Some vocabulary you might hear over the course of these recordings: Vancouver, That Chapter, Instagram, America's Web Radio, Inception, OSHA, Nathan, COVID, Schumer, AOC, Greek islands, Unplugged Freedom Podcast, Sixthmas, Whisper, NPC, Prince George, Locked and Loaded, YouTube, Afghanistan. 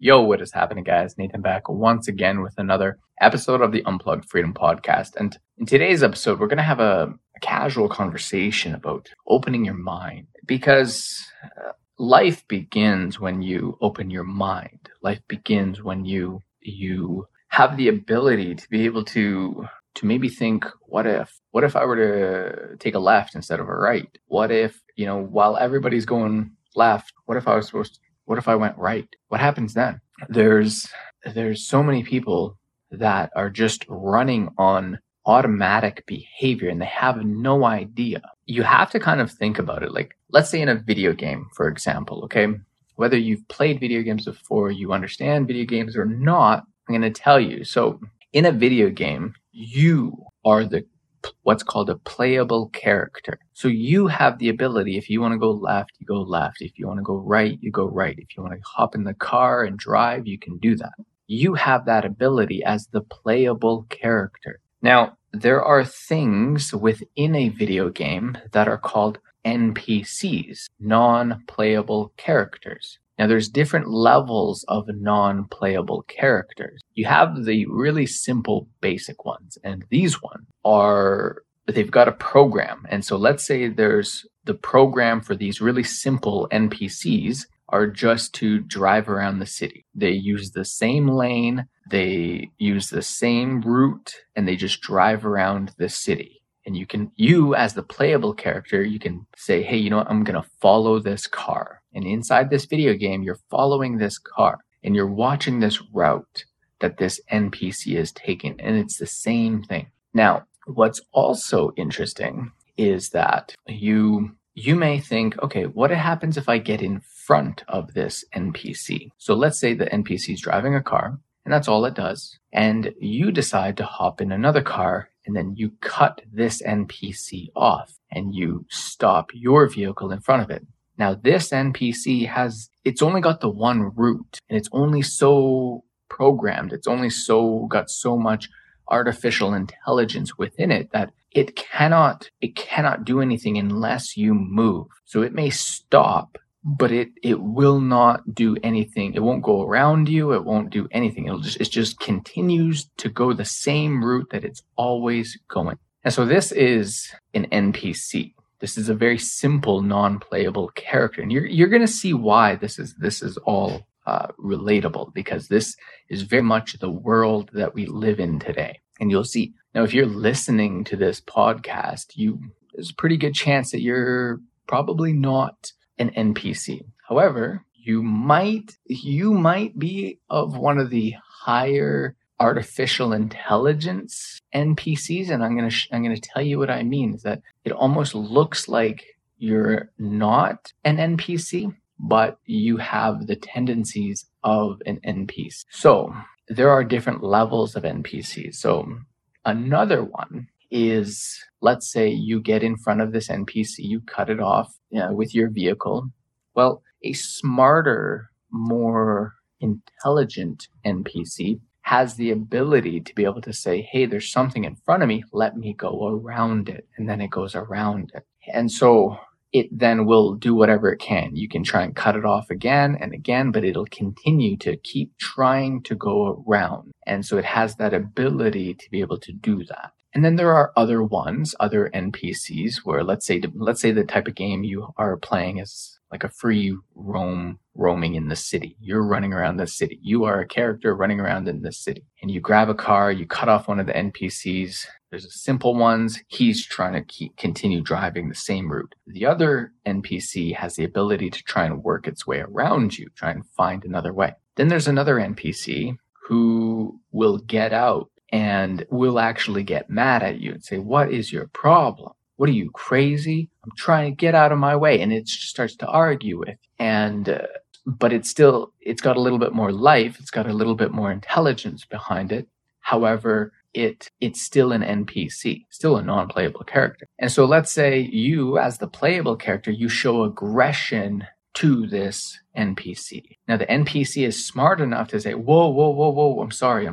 Yo, what is happening, guys? Nathan back once again with another episode of the Unplugged Freedom Podcast. And in today's episode, we're going to have a casual conversation about opening your mind, because life begins when you open your mind. Life begins when you have the ability to be able to maybe think, what if I were to take a left instead of a right? What if, while everybody's going left, what if I went right? What happens then? There's so many people that are just running on automatic behavior and they have no idea. You have to kind of think about it. Like, let's say in a video game, for example, okay? Whether you've played video games before, you understand video games or not, I'm going to tell you. So in a video game, you are what's called a playable character. So you have the ability, if you want to go left, you go left. If you want to go right, you go right. If you want to hop in the car and drive, you can do that. You have that ability as the playable character. Now, there are things within a video game that are called NPCs, non-playable characters. Now, there's different levels of non-playable characters. You have the really simple basic ones, and these ones they've got a program. And so let's say there's the program for these really simple NPCs are just to drive around the city. They use the same lane, they use the same route, and they just drive around the city. And you as the playable character, you can say, hey, you know what? I'm going to follow this car. And inside this video game, you're following this car and you're watching this route that this NPC is taking. And it's the same thing. Now, what's also interesting is that you may think, okay, what happens if I get in front of this NPC? So let's say the NPC is driving a car and that's all it does. And you decide to hop in another car. And then you cut this NPC off and you stop your vehicle in front of it. Now, this NPC it's only got the one route and it's only so programmed. It's only got so much artificial intelligence within it that it cannot do anything unless you move. So it may stop, but it will not do anything. It won't go around you. It won't do anything. It just continues to go the same route that it's always going. And so this is an NPC. This is a very simple non-playable character, and you're going to see why this is all relatable, because this is very much the world that we live in today. And you'll see now if you're listening to this podcast, there's a pretty good chance that you're probably not an NPC. However, you might be of one of the higher artificial intelligence NPCs, and I'm going to tell you what I mean. Is that it almost looks like you're not an NPC, but you have the tendencies of an NPC. So there are different levels of NPCs. So another one is, let's say you get in front of this NPC, you cut it off with your vehicle. Well, a smarter, more intelligent NPC has the ability to be able to say, hey, there's something in front of me, let me go around it. And then it goes around it. And so it then will do whatever it can. You can try and cut it off again and again, but it'll continue to keep trying to go around. And so it has that ability to be able to do that. And then there are other NPCs, where let's say the type of game you are playing is like a free roaming in the city. You're running around the city. You are a character running around in the city. And you grab a car, you cut off one of the NPCs. There's the simple ones. He's trying to continue driving the same route. The other NPC has the ability to try and work its way around you, try and find another way. Then there's another NPC who will get out and will actually get mad at you and say, what is your problem? What are you, crazy? I'm trying to get out of my way. And it just starts to argue with. And, but it's got a little bit more life. It's got a little bit more intelligence behind it. However, it's still an NPC, still a non-playable character. And so let's say you, as the playable character, you show aggression to this NPC. Now, the NPC is smart enough to say, whoa, whoa, whoa, whoa, I'm sorry.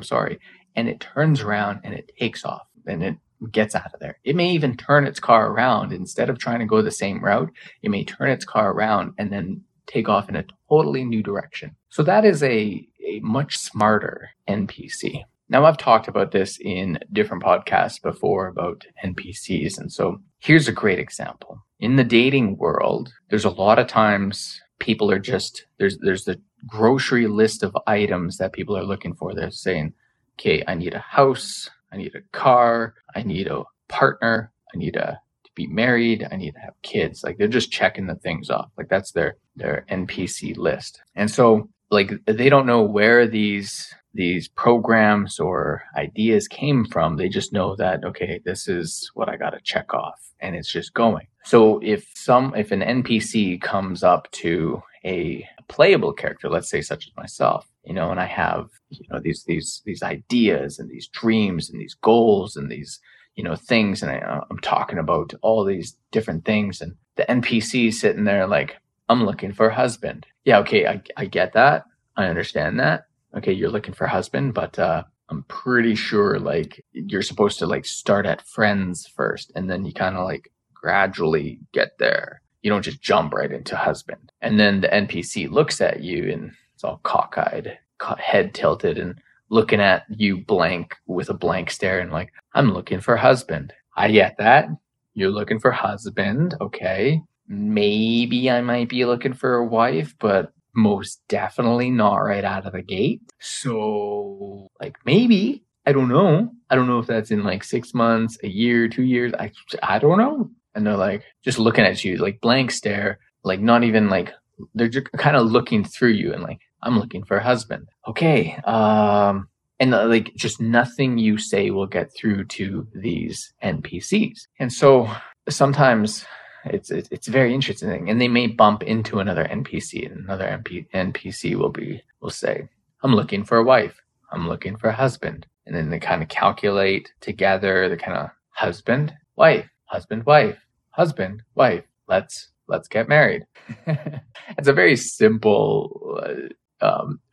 And it turns around and it takes off and it gets out of there. It may even turn its car around. Instead of trying to go the same route, it may turn its car around and then take off in a totally new direction. So that is a a much smarter NPC. Now, I've talked about this in different podcasts before about NPCs. And so here's a great example. In the dating world, there's a lot of times people are just, there's the grocery list of items that people are looking for. They're saying, okay, I need a house, I need a car, I need a partner, I need to be married, I need to have kids. Like, they're just checking the things off. Like, that's their NPC list. And so, like, they don't know where these programs or ideas came from. They just know that, okay, this is what I got to check off, and it's just going. So if an NPC comes up to a playable character, let's say such as myself, and I have, these ideas and these dreams and these goals and these, things, and I'm talking about all these different things, and the NPC sitting there like, I'm looking for a husband. Yeah, okay, I get that. I understand that. Okay, you're looking for a husband, but I'm pretty sure, like, you're supposed to, like, start at friends first, and then you kind of, like, gradually get there. You don't just jump right into husband. And then the NPC looks at you, and it's all cockeyed, head tilted, and looking at you blank with a blank stare, and like, I'm looking for a husband. I get that. You're looking for a husband. Okay. Maybe I might be looking for a wife, but most definitely not right out of the gate. So, like, maybe, I don't know. I don't know if that's in like 6 months, a year, 2 years. I don't know. And they're like, just looking at you, like, blank stare, like, not even like, they're just kind of looking through you and like, I'm looking for a husband. Okay. And like, just nothing you say will get through to these NPCs. And so sometimes it's very interesting, and they may bump into another NPC, and another NPC will say, I'm looking for a wife. I'm looking for a husband. And then they kind of calculate together the kind of husband, wife, husband, wife, husband, wife. Let's get married. It's a very simple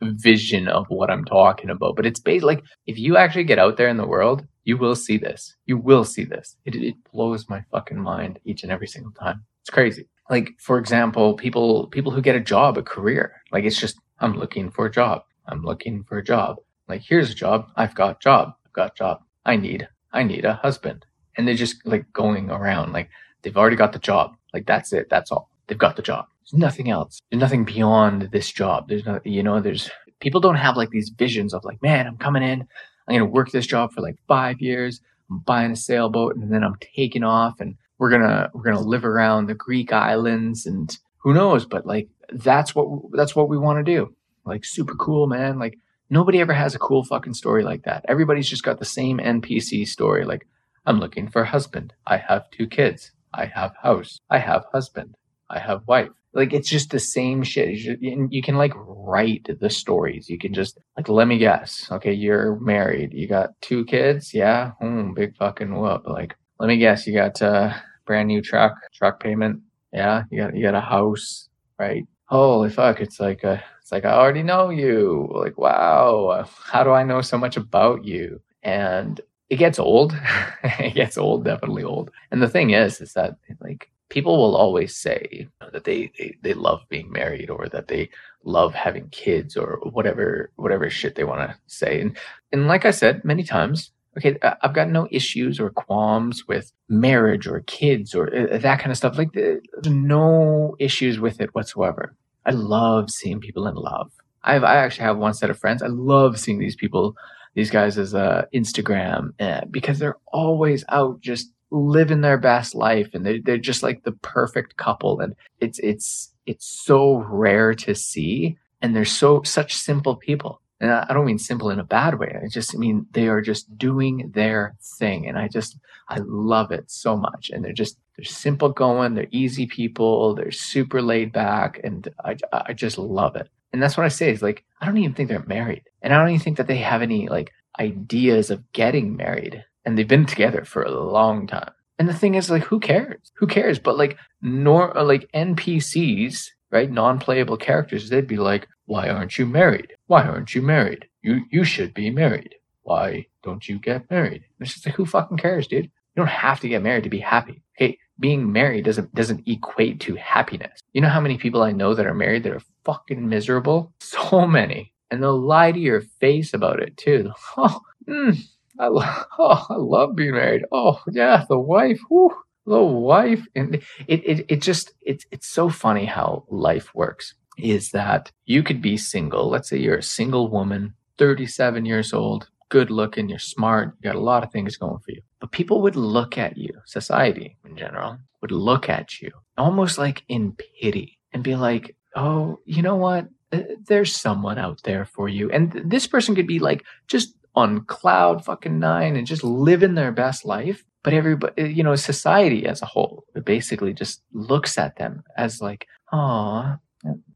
vision of what I'm talking about, but it's based, like, if you actually get out there in the world, you will see this. You will see this. It blows my fucking mind each and every single time. It's crazy. Like, for example, people who get a job, a career, like, it's just, I'm looking for a job. I'm looking for a job. Like, here's a job. I've got job. I've got job. I need a husband. And they're just like going around, like, they've already got the job. Like, that's it. That's all. They've got the job. There's nothing else. There's nothing beyond this job. There's no, people don't have like these visions of like, man, I'm coming in, I'm going to work this job for like 5 years. I'm buying a sailboat, and then I'm taking off, and we're going to live around the Greek islands, and who knows, but like, that's what we want to do. Like, super cool, man. Like, nobody ever has a cool fucking story like that. Everybody's just got the same NPC story. Like, I'm looking for a husband. I have 2 kids. I have house. I have husband. I have wife. Like, it's just the same shit. You can, like, write the stories. You can just, like, let me guess. Okay, you're married. You got 2 kids? Yeah? Big fucking whoop. Like, let me guess. You got a brand new truck payment. Yeah? You got a house, right? Holy fuck. It's like, I already know you. Like, wow. How do I know so much about you? And it gets old. It gets old, definitely old. And the thing is that, like, people will always say that they love being married, or that they love having kids, or whatever shit they want to say. And like I said many times, okay, I've got no issues or qualms with marriage or kids or that kind of stuff. Like, there's no issues with it whatsoever. I love seeing people in love. I actually have one set of friends. I love seeing these people, these guys as Instagram, because they're always out just living their best life, and they're just like the perfect couple, and it's so rare to see, and they're such simple people. And I don't mean simple in a bad way. I mean they are just doing their thing, and I love it so much. And they're simple going, they're easy people, they're super laid back, and I just love it. And that's what I say is, like, I don't even think they're married, and I don't even think that they have any, like, ideas of getting married. And they've been together for a long time. And the thing is, like, who cares? Who cares? But, like, like NPCs, right? Non-playable characters, they'd be like, why aren't you married? Why aren't you married? You should be married. Why don't you get married? And it's just like, who fucking cares, dude? You don't have to get married to be happy. Okay, being married doesn't equate to happiness. You know how many people I know that are married that are fucking miserable? So many. And they'll lie to your face about it too. I love being married. Oh yeah, the wife. Whew, the wife. And it's so funny how life works. Is that you could be single. Let's say you're a single woman, 37 years old, good looking, you're smart, you got a lot of things going for you. But people would look at you, society in general, would look at you almost like in pity and be like, oh, you know what? There's someone out there for you. And this person could be like just on cloud fucking nine and just living their best life. But everybody, you know, society as a whole, it basically just looks at them as like, oh,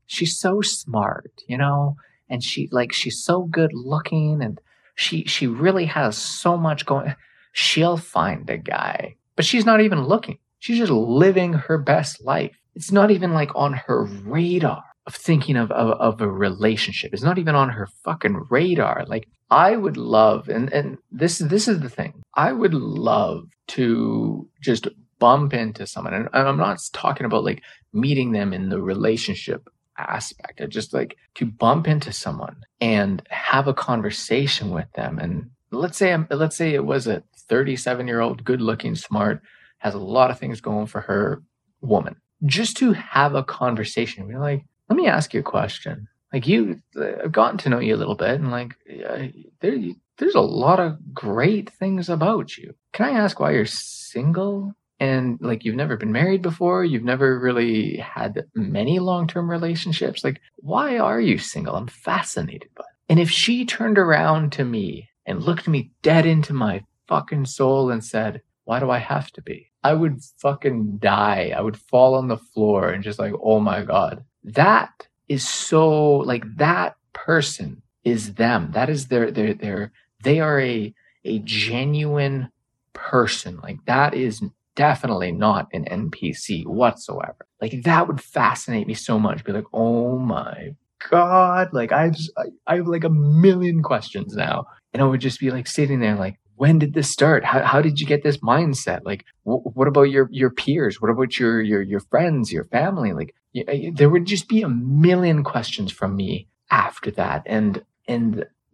she's so smart, you know, and she's so good looking and she really has so much going. She'll find a guy, but she's not even looking. She's just living her best life. It's not even like on her radar of thinking of a relationship. It's not even on her fucking radar. Like I would love, and this is the thing. I would love to just bump into someone. And I'm not talking about like meeting them in the relationship aspect. I just like to bump into someone and have a conversation with them. And let's say it was a 37-year-old, good-looking, smart, has a lot of things going for her woman. Just to have a conversation, we're like, let me ask you a question. Like I've gotten to know you a little bit, and like there's a lot of great things about you. Can I ask why you're single? And like, you've never been married before. You've never really had many long-term relationships. Like, why are you single? I'm fascinated by it. And if she turned around to me and looked me dead into my fucking soul and said, why do I have to be? I would fucking die. I would fall on the floor and just like, oh my God. That is so like that person is them. That is they are a genuine person. Like that is definitely not an NPC whatsoever. Like that would fascinate me so much. Be like, oh my God. Like I have like a million questions now. And I would just be like sitting there like, when did this start? How did you get this mindset? Like, what about your peers? What about your friends, your family? Like there would just be a million questions from me after that. And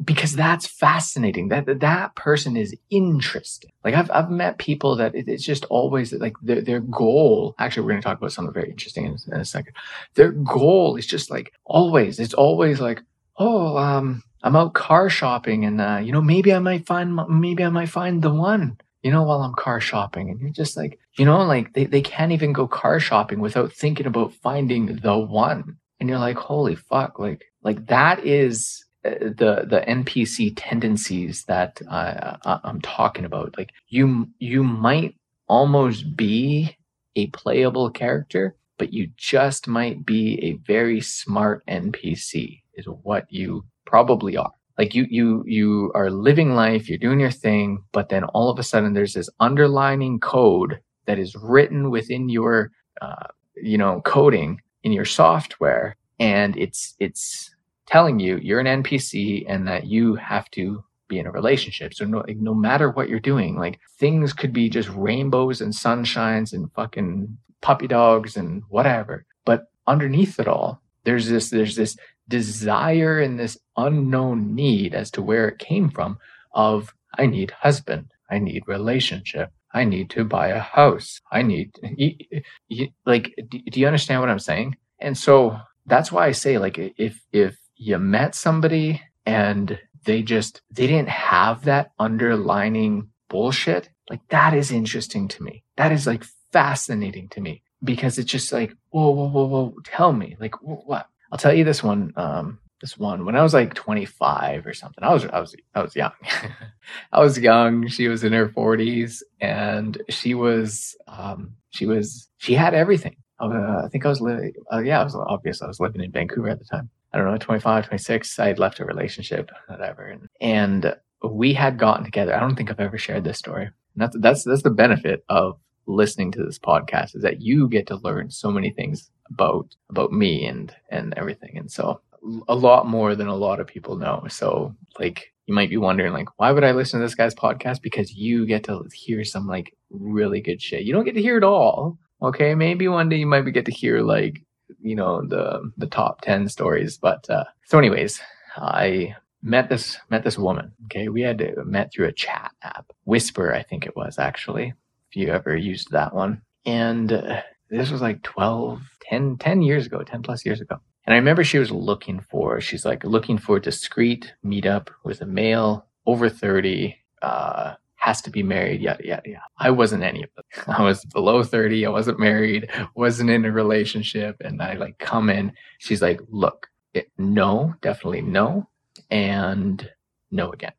because that's fascinating. That person is interesting. Like I've met people that it's just always like their goal. Actually, we're going to talk about something very interesting in a second. Their goal is just like always. It's always like, oh, I'm out car shopping, and you know, maybe I might find the one. You know, while I'm car shopping, and you're just like, you know, like they can't even go car shopping without thinking about finding the one. And you're like, holy fuck, like that is the NPC tendencies that I'm talking about. Like you might almost be a playable character, but you just might be a very smart NPC is what you probably are. Like you are living life, you're doing your thing, but then all of a sudden there's this underlining code that is written within your coding in your software, and it's telling you you're an NPC and that you have to be in a relationship. So no matter what you're doing, like things could be just rainbows and sunshines and fucking puppy dogs and whatever. But underneath it all, there's this desire and this unknown need as to where it came from of, I need husband, I need relationship, I need to buy a house, I need, like, do you understand what I'm saying? And so that's why I say, like, if you met somebody and they didn't have that underlining bullshit, like that is interesting to me. That is like fascinating to me, because it's just like, whoa, tell me, like, what? I'll tell you this one. When I was like 25 or something, I was young. I was young. She was in her 40s, and she had everything. I think I was living. I was living in Vancouver at the time. I don't know, 25, 26. I had left a relationship, whatever, and we had gotten together. I don't think I've ever shared this story. That's the benefit of listening to this podcast, is that you get to learn so many things about me and everything. And so a lot more than a lot of people know. So like, you might be wondering, like, why would I listen to this guy's podcast? Because you get to hear some like really good shit. You don't get to hear it all. Okay, maybe one day you might get to hear, like, you know, the top 10 stories. But so anyways, I met this woman. Okay, we had met through a chat app, Whisper, I think it was, actually, if you ever used that one. And this was like 10 plus years ago. And I remember she's like looking for a discreet meetup with a male over 30, has to be married, yada, yada, yada. I wasn't any of them. I was below 30. I wasn't married, wasn't in a relationship. And I like come in. She's like, look, no, definitely no. And no again.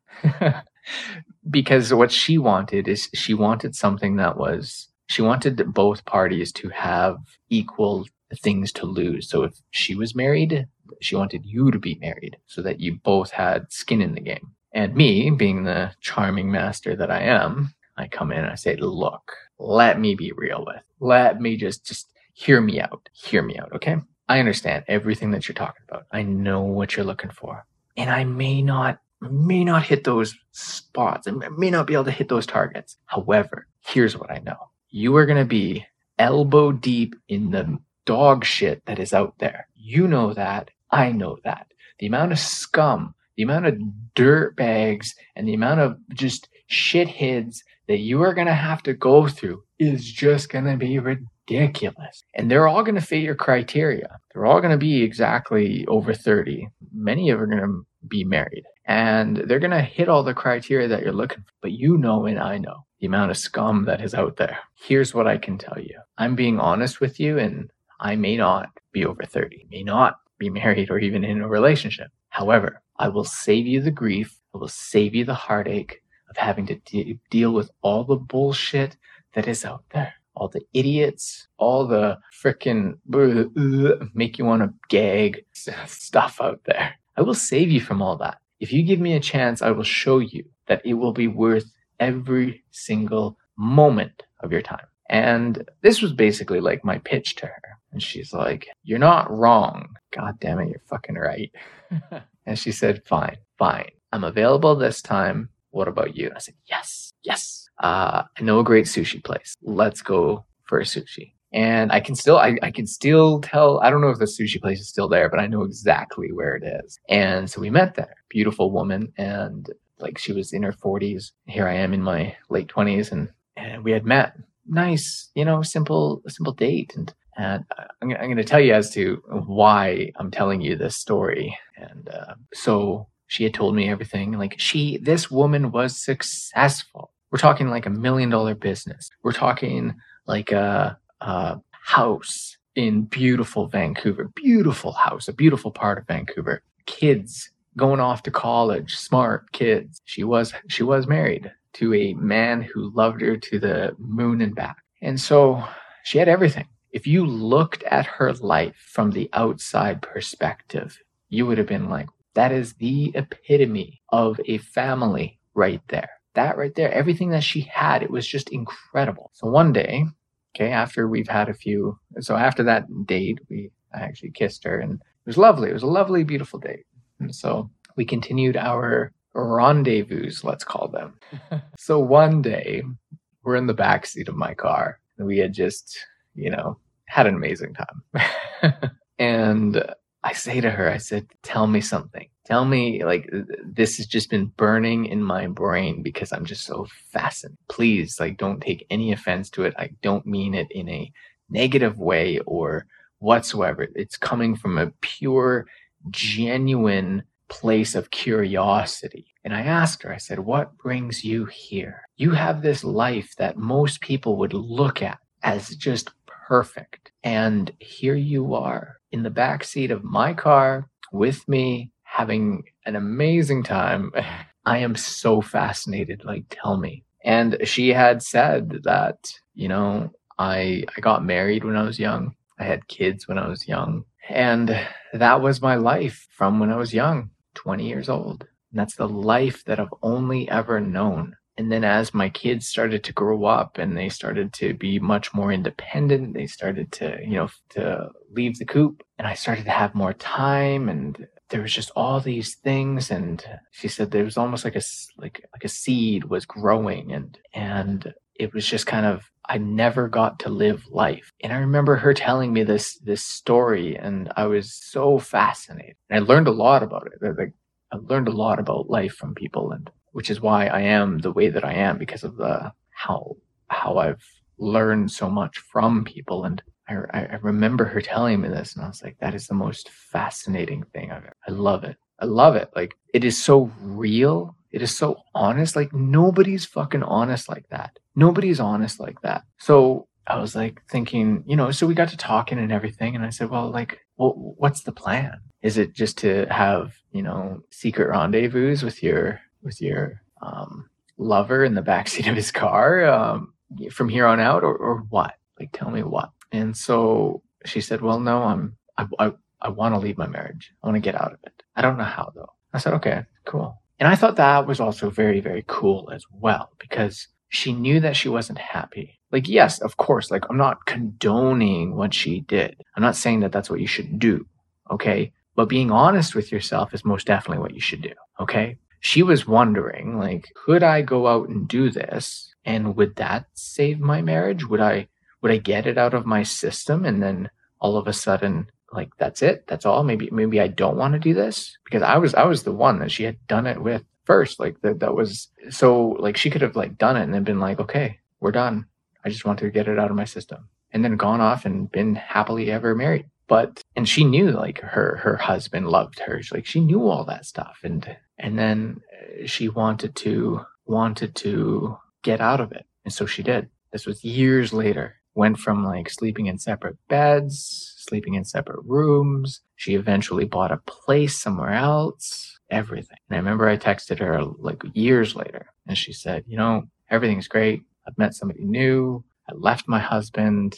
Because what she wanted is she wanted both parties to have equal things to lose. So if she was married, she wanted you to be married so that you both had skin in the game. And me, being the charming master that I am, I come in and I say, look, let me be real with. Let me just hear me out. Hear me out, okay? I understand everything that you're talking about. I know what you're looking for. And I may not hit those spots. I may not be able to hit those targets. However, here's what I know. You are going to be elbow deep in the dog shit that is out there. You know that. I know that. The amount of scum, the amount of dirt bags, and the amount of just shitheads that you are going to have to go through is just going to be ridiculous. And they're all going to fit your criteria. They're all going to be exactly over 30. Many of them are going to be married. And they're going to hit all the criteria that you're looking for. But you know and I know the amount of scum that is out there. Here's what I can tell you. I'm being honest with you, and I may not be over 30. May not be married or even in a relationship. However, I will save you the grief. I will save you the heartache of having to deal with all the bullshit that is out there. All the idiots, all the freaking make you want to gag stuff out there. I will save you from all that. If you give me a chance, I will show you that it will be worth every single moment of your time. And this was basically like my pitch to her. And she's like, you're not wrong. God damn it, you're fucking right. And she said, fine. I'm available this time. What about you? And I said, yes. I know a great sushi place. Let's go for a sushi. And I can still tell, I don't know if the sushi place is still there, but I know exactly where it is. And so we met there. Beautiful woman. And like she was in her 40s. Here I am in my late 20s. And we had met. Nice, simple date. And I'm going to tell you as to why I'm telling you this story. And so she had told me everything. Like this woman was successful. We're talking like $1 million business. We're talking like a house in beautiful Vancouver, beautiful house, a beautiful part of Vancouver. Kids going off to college, smart kids. She was married to a man who loved her to the moon and back. And so she had everything. If you looked at her life from the outside perspective, you would have been like, that is the epitome of a family right there. That right there, everything that she had, it was just incredible. So one day, okay, after that date, I actually kissed her, and it was lovely. It was a lovely, beautiful date. And so we continued our rendezvous, let's call them. So one day, we're in the backseat of my car. We had just, had an amazing time. And I say to her, I said, tell me something. Tell me, like, this has just been burning in my brain because I'm just so fascinated. Please, like, don't take any offense to it. I don't mean it in a negative way or whatsoever. It's coming from a pure, genuine place of curiosity. And I asked her, I said, what brings you here? You have this life that most people would look at as just perfect. And here you are in the backseat of my car with me, having an amazing time. I am so fascinated. Like, tell me. And she had said that, I got married when I was young. I had kids when I was young. And that was my life from when I was young, 20 years old. And that's the life that I've only ever known. And then as my kids started to grow up and they started to be much more independent, they started to, to leave the coop. And I started to have more time, and there was just all these things. And she said there was almost like a seed was growing, and it was just kind of, I never got to live life. And I remember her telling me this story, and I was so fascinated. And I learned a lot about it. Like, I learned a lot about life from people, and which is why I am the way that I am, because of the how I've learned so much from people. And I remember her telling me this, and I was like, that is the most fascinating thing I've ever. I love it. I love it. Like, it is so real. It is so honest. Like, nobody's fucking honest like that. Nobody's honest like that. So I was like thinking, you know, so we got to talking and everything. And I said, well, like, what's the plan? Is it just to have, you know, secret rendezvous with your lover in the backseat of his car from here on out, or what? Like, tell me what. And so she said, well, no, I want to leave my marriage. I want to get out of it. I don't know how, though. I said, okay, cool. And I thought that was also very, very cool as well, because she knew that she wasn't happy. Like, yes, of course, like, I'm not condoning what she did. I'm not saying that that's what you should do, okay? But being honest with yourself is most definitely what you should do, okay? She was wondering, like, could I go out and do this? And would that save my marriage? Would I get it out of my system? And then all of a sudden, like, that's it. That's all. Maybe I don't want to do this, because I was the one that she had done it with first. Like, that was so, like, she could have, like, done it and then been like, okay, we're done. I just want to get it out of my system, and then gone off and been happily ever married. But, and she knew, like, her husband loved her. She knew all that stuff. And then she wanted to get out of it. And so she did. This was years later. Went from, like, sleeping in separate beds, sleeping in separate rooms. She eventually bought a place somewhere else, everything. And I remember I texted her, like, years later, and she said, you know, everything's great. I've met somebody new. I left my husband.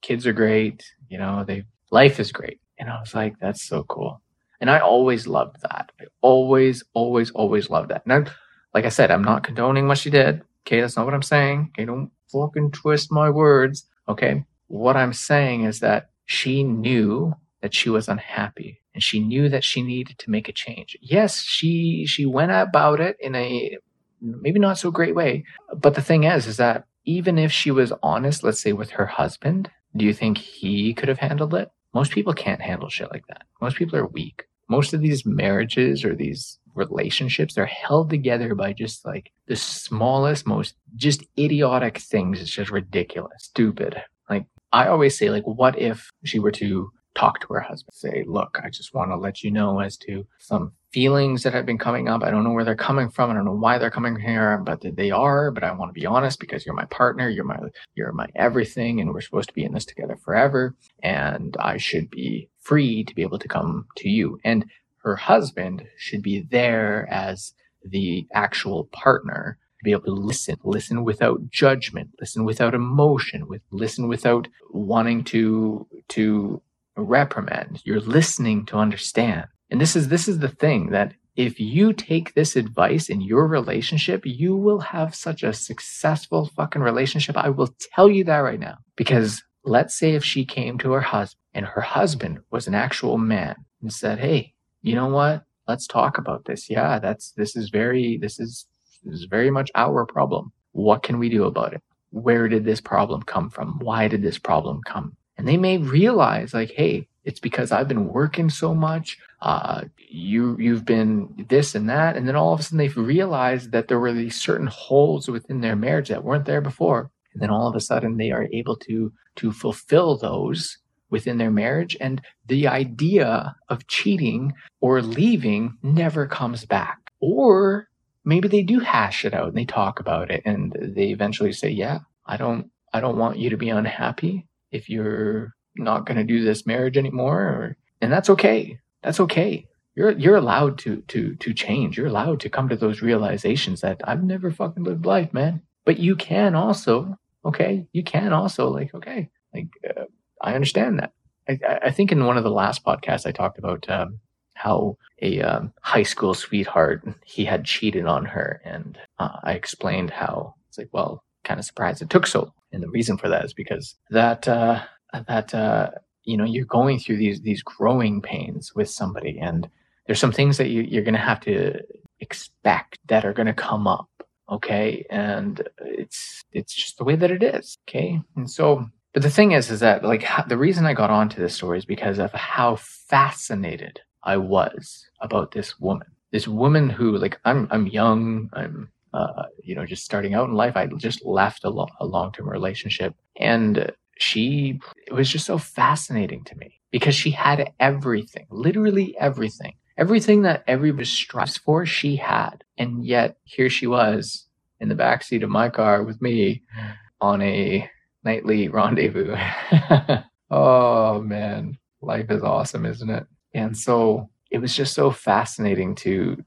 Kids are great. You know, life is great. And I was like, that's so cool. And I always loved that. I always, always, always loved that. And I'm, like I said, I'm not condoning what she did. Okay, that's not what I'm saying. Okay, don't fucking twist my words. Okay, what I'm saying is that she knew that she was unhappy, and she knew that she needed to make a change. Yes, she went about it in a maybe not so great way. But the thing is that even if she was honest, let's say with her husband, do you think he could have handled it? Most people can't handle shit like that. Most people are weak. Most of these marriages or these relationships, they're held together by just, like, the smallest, most just idiotic things. It's just ridiculous, stupid. Like, I always say, like, what if she were to talk to her husband, say, look, I just want to let you know as to some feelings that have been coming up. I don't know where they're coming from. I don't know why they're coming here, but they are. But I want to be honest, because you're my partner. You're my everything. And we're supposed to be in this together forever. And I should be free to be able to come to you. And her husband should be there as the actual partner, to be able to listen without judgment, listen without emotion, listen without wanting to reprimand. You're listening to understand. And this is the thing, that if you take this advice in your relationship, you will have such a successful fucking relationship. I will tell you that right now. Because let's say if she came to her husband, and her husband was an actual man, and said, hey, you know what? Let's talk about this. Yeah, this is very much our problem. What can we do about it? Where did this problem come from? Why did this problem come? And they may realize, like, hey, it's because I've been working so much. You've been this and that. And then all of a sudden they've realized that there were these certain holes within their marriage that weren't there before. And then all of a sudden they are able to fulfill those within their marriage. And the idea of cheating or leaving never comes back. Or maybe they do hash it out and they talk about it, and they eventually say, yeah, I don't want you to be unhappy if you're not going to do this marriage anymore. And that's okay. That's okay. You're allowed to change. You're allowed to come to those realizations that I've never fucking lived life, man. But you can also, okay, I understand that. I think in one of the last podcasts, I talked about how a high school sweetheart, he had cheated on her. And I explained how it's like, well, kind of surprised it took so long. And the reason for that is because you're going through these growing pains with somebody, and there's some things that you're going to have to expect that are going to come up. Okay. And it's just the way that it is. Okay. And so, but the thing is that, like, the reason I got onto this story is because of how fascinated I was about this woman. this woman who, like, I'm young, I'm just starting out in life. I just left a long-term relationship, and it was just so fascinating to me because she had everything, literally everything. Everything that everybody strives for, she had. And yet here she was in the backseat of my car with me on a nightly rendezvous. Oh, man. Life is awesome, isn't it? And so it was just so fascinating to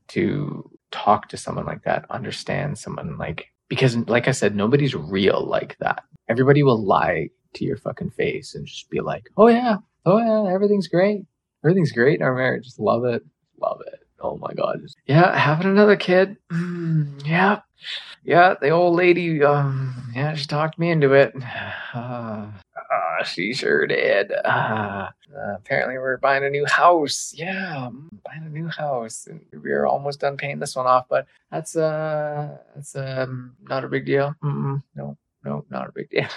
talk to someone like that, understand someone because like I said, nobody's real like that. Everybody will lie to your fucking face and just be like, oh yeah, everything's great. Everything's great in our marriage. Just love it. Love it. Oh my God. Yeah. Having another kid. Yeah. Yeah. The old lady. She talked me into it. She sure did. Apparently we're buying a new house. Yeah. I'm buying a new house. And we're almost done paying this one off, but that's not a big deal. No, not a big deal.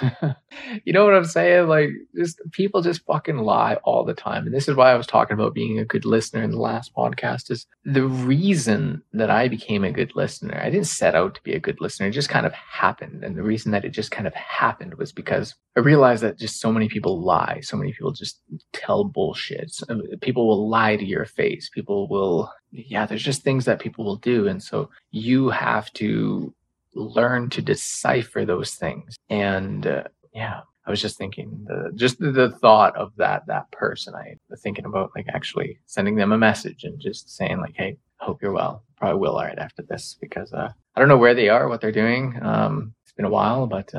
You know what I'm saying? Like, just people just fucking lie all the time. And this is why I was talking about being a good listener in the last podcast. Is the reason that I became a good listener. I didn't set out to be a good listener. It just kind of happened. And the reason that it just kind of happened was because I realized that just so many people lie. So many people just tell bullshit. People will lie to your face. People will, there's just things that people will do. And so you have to learn to decipher those things. And I was just thinking the thought of that person, I was thinking about like actually sending them a message and just saying like, hey, hope you're well. Probably will all right after this because I don't know where they are, what they're doing. It's been a while, but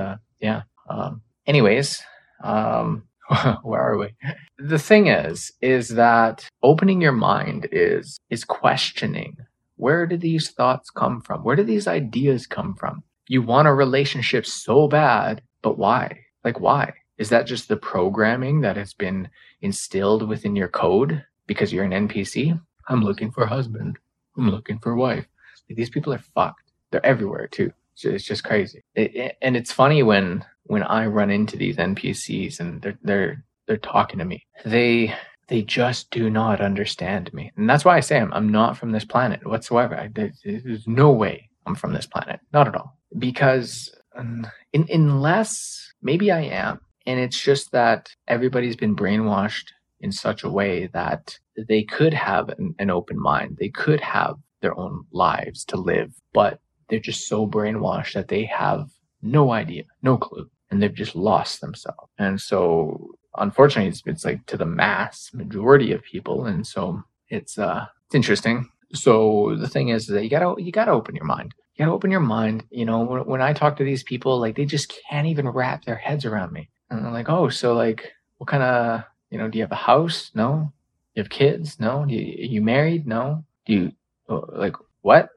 anyways where are we? The thing is that opening your mind is questioning. Where do these thoughts come from? Where do these ideas come from? You want a relationship so bad, but why? Like, why? Is that just the programming that has been instilled within your code because you're an NPC? I'm looking for a husband. I'm looking for a wife. Like, these people are fucked. They're everywhere too. It's just crazy. And it's funny when I run into these NPCs and they're talking to me. They just do not understand me. And that's why I say I'm not from this planet whatsoever. There's no way I'm from this planet. Not at all. Because unless maybe I am, and it's just that everybody's been brainwashed in such a way that they could have an open mind. They could have their own lives to live, but they're just so brainwashed that they have no idea, no clue, and they've just lost themselves. And so unfortunately, it's like to the mass majority of people, and so it's interesting. So the thing is that you gotta open your mind. You gotta open your mind. You know, when I talk to these people, like they just can't even wrap their heads around me. And they're like, oh, so like, what kind of, do you have a house? No. You have kids? No. You married? No. Do you like what?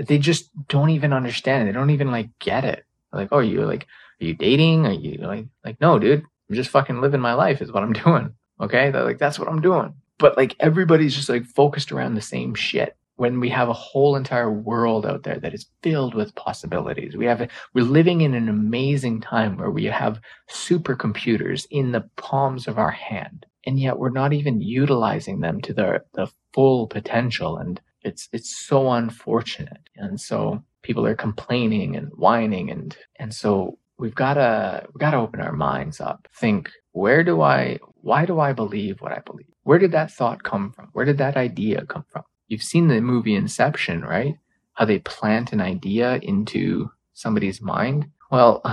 They just don't even understand. They don't even like get it. Like, oh, you like, are you dating? Are you like no, dude. I'm just fucking living my life is what I'm doing. Okay. That's what I'm doing. But like everybody's just like focused around the same shit when we have a whole entire world out there that is filled with possibilities. We're living in an amazing time where we have supercomputers in the palms of our hand. And yet we're not even utilizing them to the full potential. And it's so unfortunate. And so people are complaining and whining and so We've got to open our minds up. Think, why do I believe what I believe? Where did that thought come from? Where did that idea come from? You've seen the movie Inception, right? How they plant an idea into somebody's mind. Well,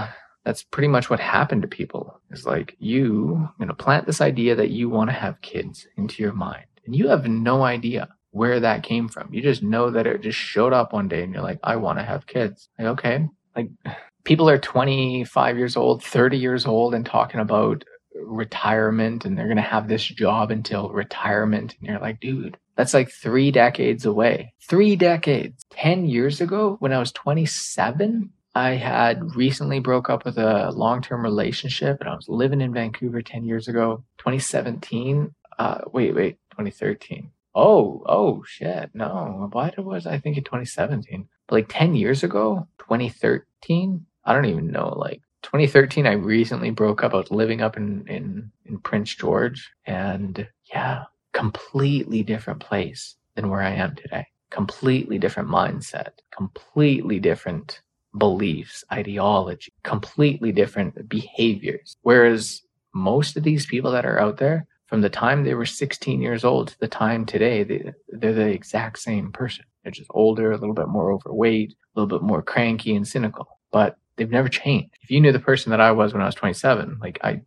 that's pretty much what happened to people. It's like, I'm going to plant this idea that you want to have kids into your mind. And you have no idea where that came from. You just know that it just showed up one day and you're like, I want to have kids. Like, okay. Like, people are 25 years old, 30 years old, and talking about retirement, and they're going to have this job until retirement. And you're like, dude, that's like 3 decades away. 3 decades. 10 years ago, when I was 27, I had recently broke up with a long-term relationship, and I was living in Vancouver 10 years ago, 2017. 2013. Oh, shit. No, why was I thinking 2017? But like 10 years ago, 2013? I don't even know. Like 2013, I recently broke up. I was living up in Prince George, and completely different place than where I am today. completely different mindset, completely different beliefs, ideology, completely different behaviors. Whereas most of these people that are out there, from the time they were 16 years old to the time today, they're the exact same person. They're just older, a little bit more overweight, a little bit more cranky and cynical, but they've never changed. If you knew the person that I was when I was 27, like how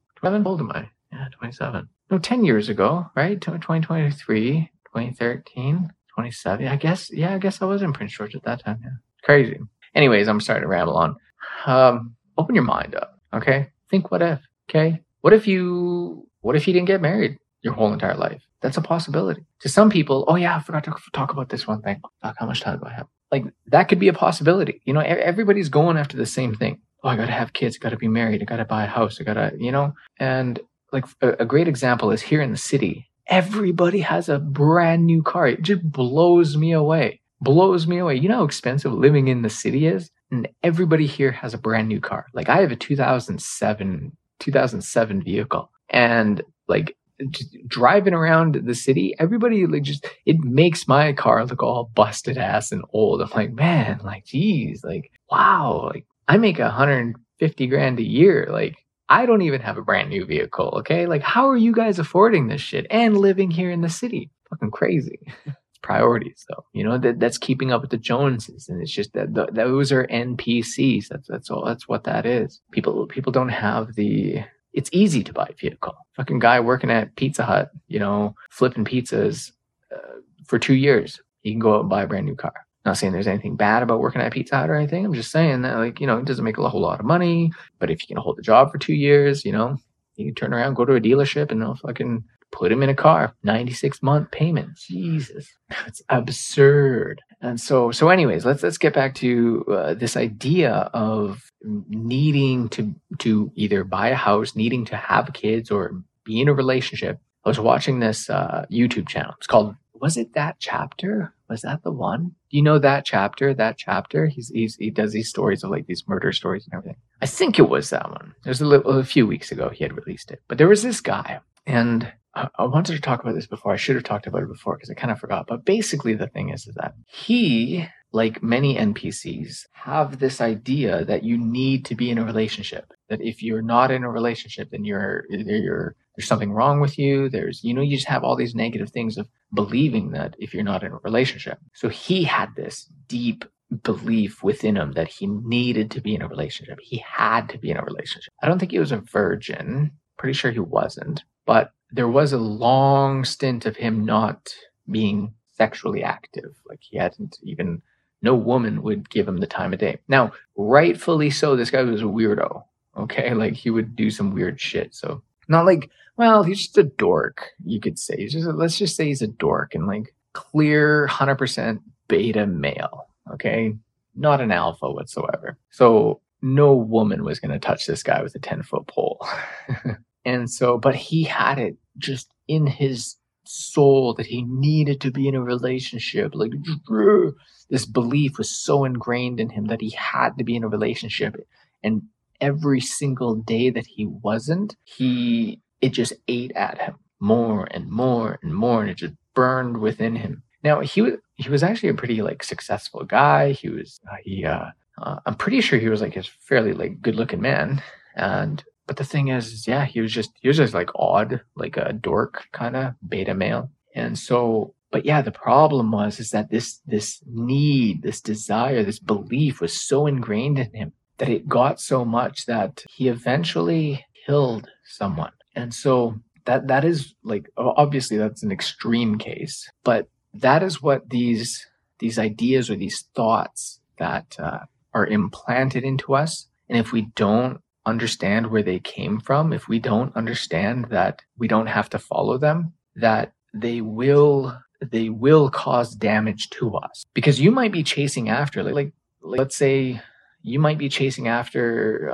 old am I? Yeah, 27. No, 10 years ago, right? 2023, 2013, 27. I guess I was in Prince George at that time. Yeah. Crazy. Anyways, I'm starting to ramble on. Open your mind up, okay? Think what if, okay? What if you didn't get married your whole entire life? That's a possibility. To some people, oh yeah, I forgot to talk about this one thing. Fuck, how much time do I have? Like, that could be a possibility. You know, everybody's going after the same thing. Oh, I got to have kids. I got to be married. I got to buy a house. I got to, you know. And like a great example is here in the city, everybody has a brand new car. It just blows me away. You know how expensive living in the city is? And everybody here has a brand new car. Like, I have a 2007 vehicle. And like, just driving around the city, everybody like just, it makes my car look all busted ass and old. I'm like, man, like, geez, like, wow, like, I make $150,000 a year. Like, I don't even have a brand new vehicle. Okay. Like, how are you guys affording this shit and living here in the city? Fucking crazy. Priorities though. You know, that's keeping up with the Joneses. And it's just that those are NPCs. That's all. That's what that is. People don't have it's easy to buy a vehicle. Fucking guy working at Pizza Hut, you know, flipping pizzas for 2 years. He can go out and buy a brand new car. Not saying there's anything bad about working at Pizza Hut or anything. I'm just saying that, like, you know, it doesn't make a whole lot of money. But if you can hold the job for 2 years, you know, you can turn around, go to a dealership, and they'll fucking put him in a car. 96-month payment. Jesus, that's absurd. And so anyways, let's get back to this idea of needing to either buy a house, needing to have kids, or be in a relationship. I was watching this YouTube channel. It's called, was it That Chapter? Was that the one? Do you know That Chapter? That Chapter? He does these stories of like these murder stories and everything. I think it was that one. It was a few weeks ago he had released it. But there was this guy, and I wanted to talk about this before. I should have talked about it before because I kind of forgot. But basically the thing is that he, like many NPCs, have this idea that you need to be in a relationship. That if you're not in a relationship, then you're there's something wrong with you. You just have all these negative things of believing that if you're not in a relationship. So he had this deep belief within him that he needed to be in a relationship. He had to be in a relationship. I don't think he was a virgin. Pretty sure he wasn't. But there was a long stint of him not being sexually active. Like, he hadn't even, no woman would give him the time of day. Now, rightfully so, this guy was a weirdo. Okay, like, he would do some weird shit. So not like, well, he's just a dork, you could say. Let's just say he's a dork and like clear 100% beta male, okay? Not an alpha whatsoever. So no woman was going to touch this guy with a 10-foot pole. And so, but he had it just in his soul that he needed to be in a relationship. Like, this belief was so ingrained in him that he had to be in a relationship. And every single day that he wasn't, it just ate at him more and more and more, and it just burned within him. Now, he was actually a pretty like successful guy. I'm pretty sure he was like a fairly like good-looking man, but the thing is, yeah, he was just like odd, like a dork kind of beta male. And so, but yeah, the problem is that this need, this desire, this belief was so ingrained in him that it got so much that he eventually killed someone. And so that is like, obviously that's an extreme case, but that is what these ideas or these thoughts that are implanted into us. And if we don't understand where they came from, if we don't understand that we don't have to follow them, that they will cause damage to us. Because you might be chasing after, like let's say you might be chasing after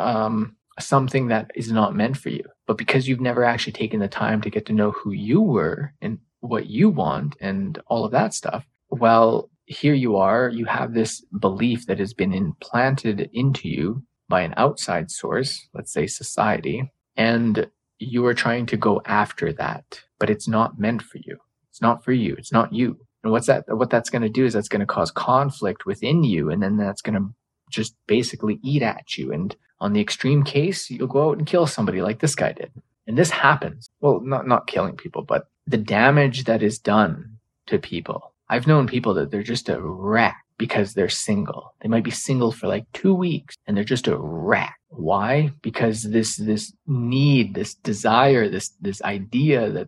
something that is not meant for you, but because you've never actually taken the time to get to know who you were and what you want and all of that stuff, well, here you are, you have this belief that has been implanted into you by an outside source, let's say society, and you are trying to go after that, but it's not meant for you. It's not for you. It's not you. And what that's going to do is that's going to cause conflict within you. And then that's going to just basically eat at you. And on the extreme case, you'll go out and kill somebody like this guy did. And this happens. Well, not killing people, but the damage that is done to people. I've known people that they're just a wreck because they're single. They might be single for like 2 weeks and they're just a wreck. Why? Because this need, this desire, this idea that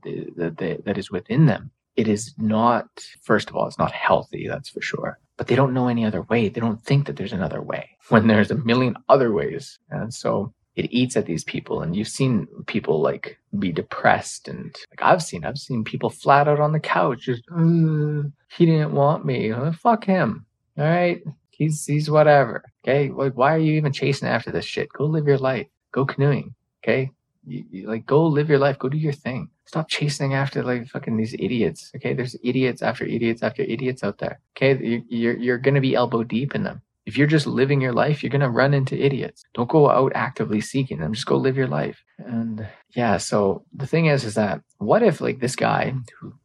is within them. It is not, first of all, it's not healthy, that's for sure. But they don't know any other way. They don't think that there's another way when there's a million other ways. And so it eats at these people. And you've seen people like be depressed. And like I've seen people flat out on the couch. Just, he didn't want me. Fuck him. All right. He's whatever. Okay. Like, why are you even chasing after this shit? Go live your life. Go canoeing. Okay. You like, go live your life. Go do your thing. Stop chasing after like fucking these idiots. Okay. There's idiots after idiots after idiots out there. Okay. You're going to be elbow deep in them. If you're just living your life, you're going to run into idiots. Don't go out actively seeking them. Just go live your life. And yeah. So the thing is that what if like this guy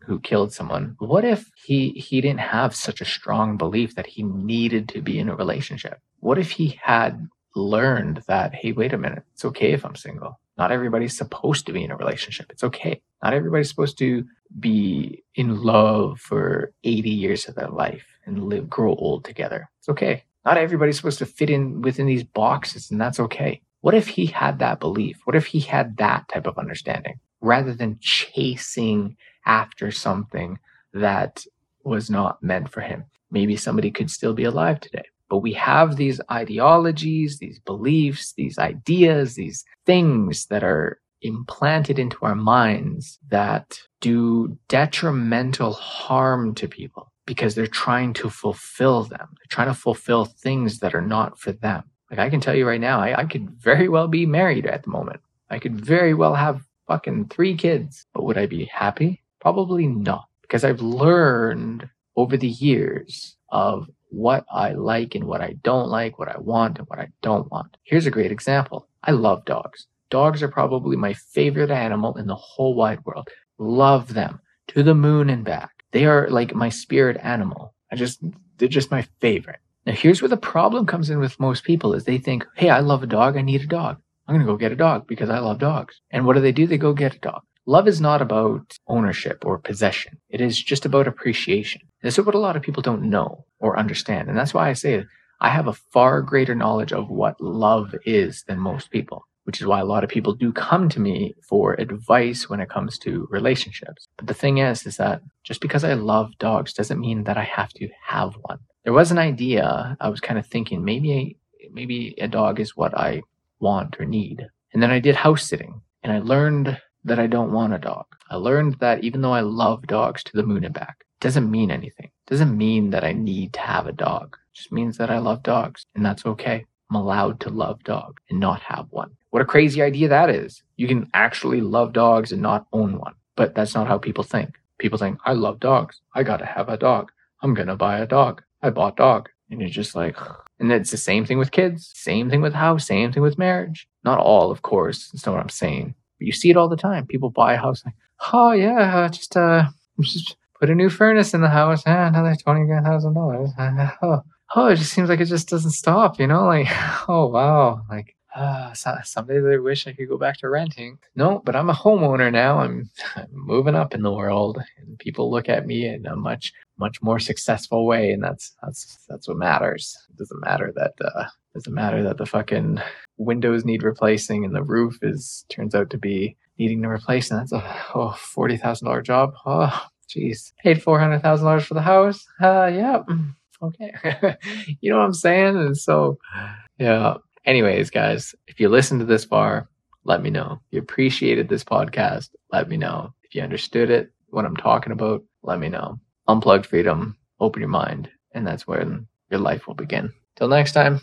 who killed someone, what if he didn't have such a strong belief that he needed to be in a relationship? What if he had learned that, hey, wait a minute, it's okay if I'm single. Not everybody's supposed to be in a relationship. It's okay. Not everybody's supposed to be in love for 80 years of their life and grow old together. It's okay. Not everybody's supposed to fit in within these boxes, and that's okay. What if he had that belief? What if he had that type of understanding rather than chasing after something that was not meant for him? Maybe somebody could still be alive today. But we have these ideologies, these beliefs, these ideas, these things that are implanted into our minds that do detrimental harm to people because they're trying to fulfill them. They're trying to fulfill things that are not for them. Like I can tell you right now, I could very well be married at the moment. I could very well have fucking 3 kids. But would I be happy? Probably not. Because I've learned over the years of what I like and what I don't like, what I want and what I don't want. Here's a great example. I love dogs. Dogs are probably my favorite animal in the whole wide world. Love them to the moon and back. They are like my spirit animal. They're just my favorite. Now here's where the problem comes in with most people is they think, hey, I love a dog. I need a dog. I'm going to go get a dog because I love dogs. And what do? They go get a dog. Love is not about ownership or possession. It is just about appreciation. This is what a lot of people don't know or understand. And that's why I say I have a far greater knowledge of what love is than most people, which is why a lot of people do come to me for advice when it comes to relationships. But the thing is that just because I love dogs doesn't mean that I have to have one. There was an idea I was kind of thinking, maybe a dog is what I want or need. And then I did house sitting and I learned that I don't want a dog. I learned that even though I love dogs to the moon and back, it doesn't mean anything. It doesn't mean that I need to have a dog. It just means that I love dogs, and that's okay. I'm allowed to love dogs and not have one. What a crazy idea that is. You can actually love dogs and not own one, but that's not how people think. People think, I love dogs. I got to have a dog. I'm going to buy a dog. I bought a dog. And you're just like, and it's the same thing with kids, same thing with house, same thing with marriage. Not all, of course. That's not what I'm saying. You see it all the time. People buy a house like, oh yeah, just put a new furnace in the house. Another $20,000. Oh, it just seems like it just doesn't stop. You know, like, oh wow, like someday they wish I could go back to renting. No, but I'm a homeowner now. I'm moving up in the world, and people look at me in a much more successful way, and that's what matters. It doesn't matter that. Doesn't matter that the fucking windows need replacing and the roof turns out to be needing to replace, and that's a $40,000 job. Oh, geez, paid $400,000 for the house. Yeah, okay, you know what I'm saying. And so, yeah. Anyways, guys, if you listened to this far, let me know. If you appreciated this podcast, let me know. If you understood it, what I'm talking about, let me know. Unplugged freedom, open your mind, and that's when your life will begin. Till next time.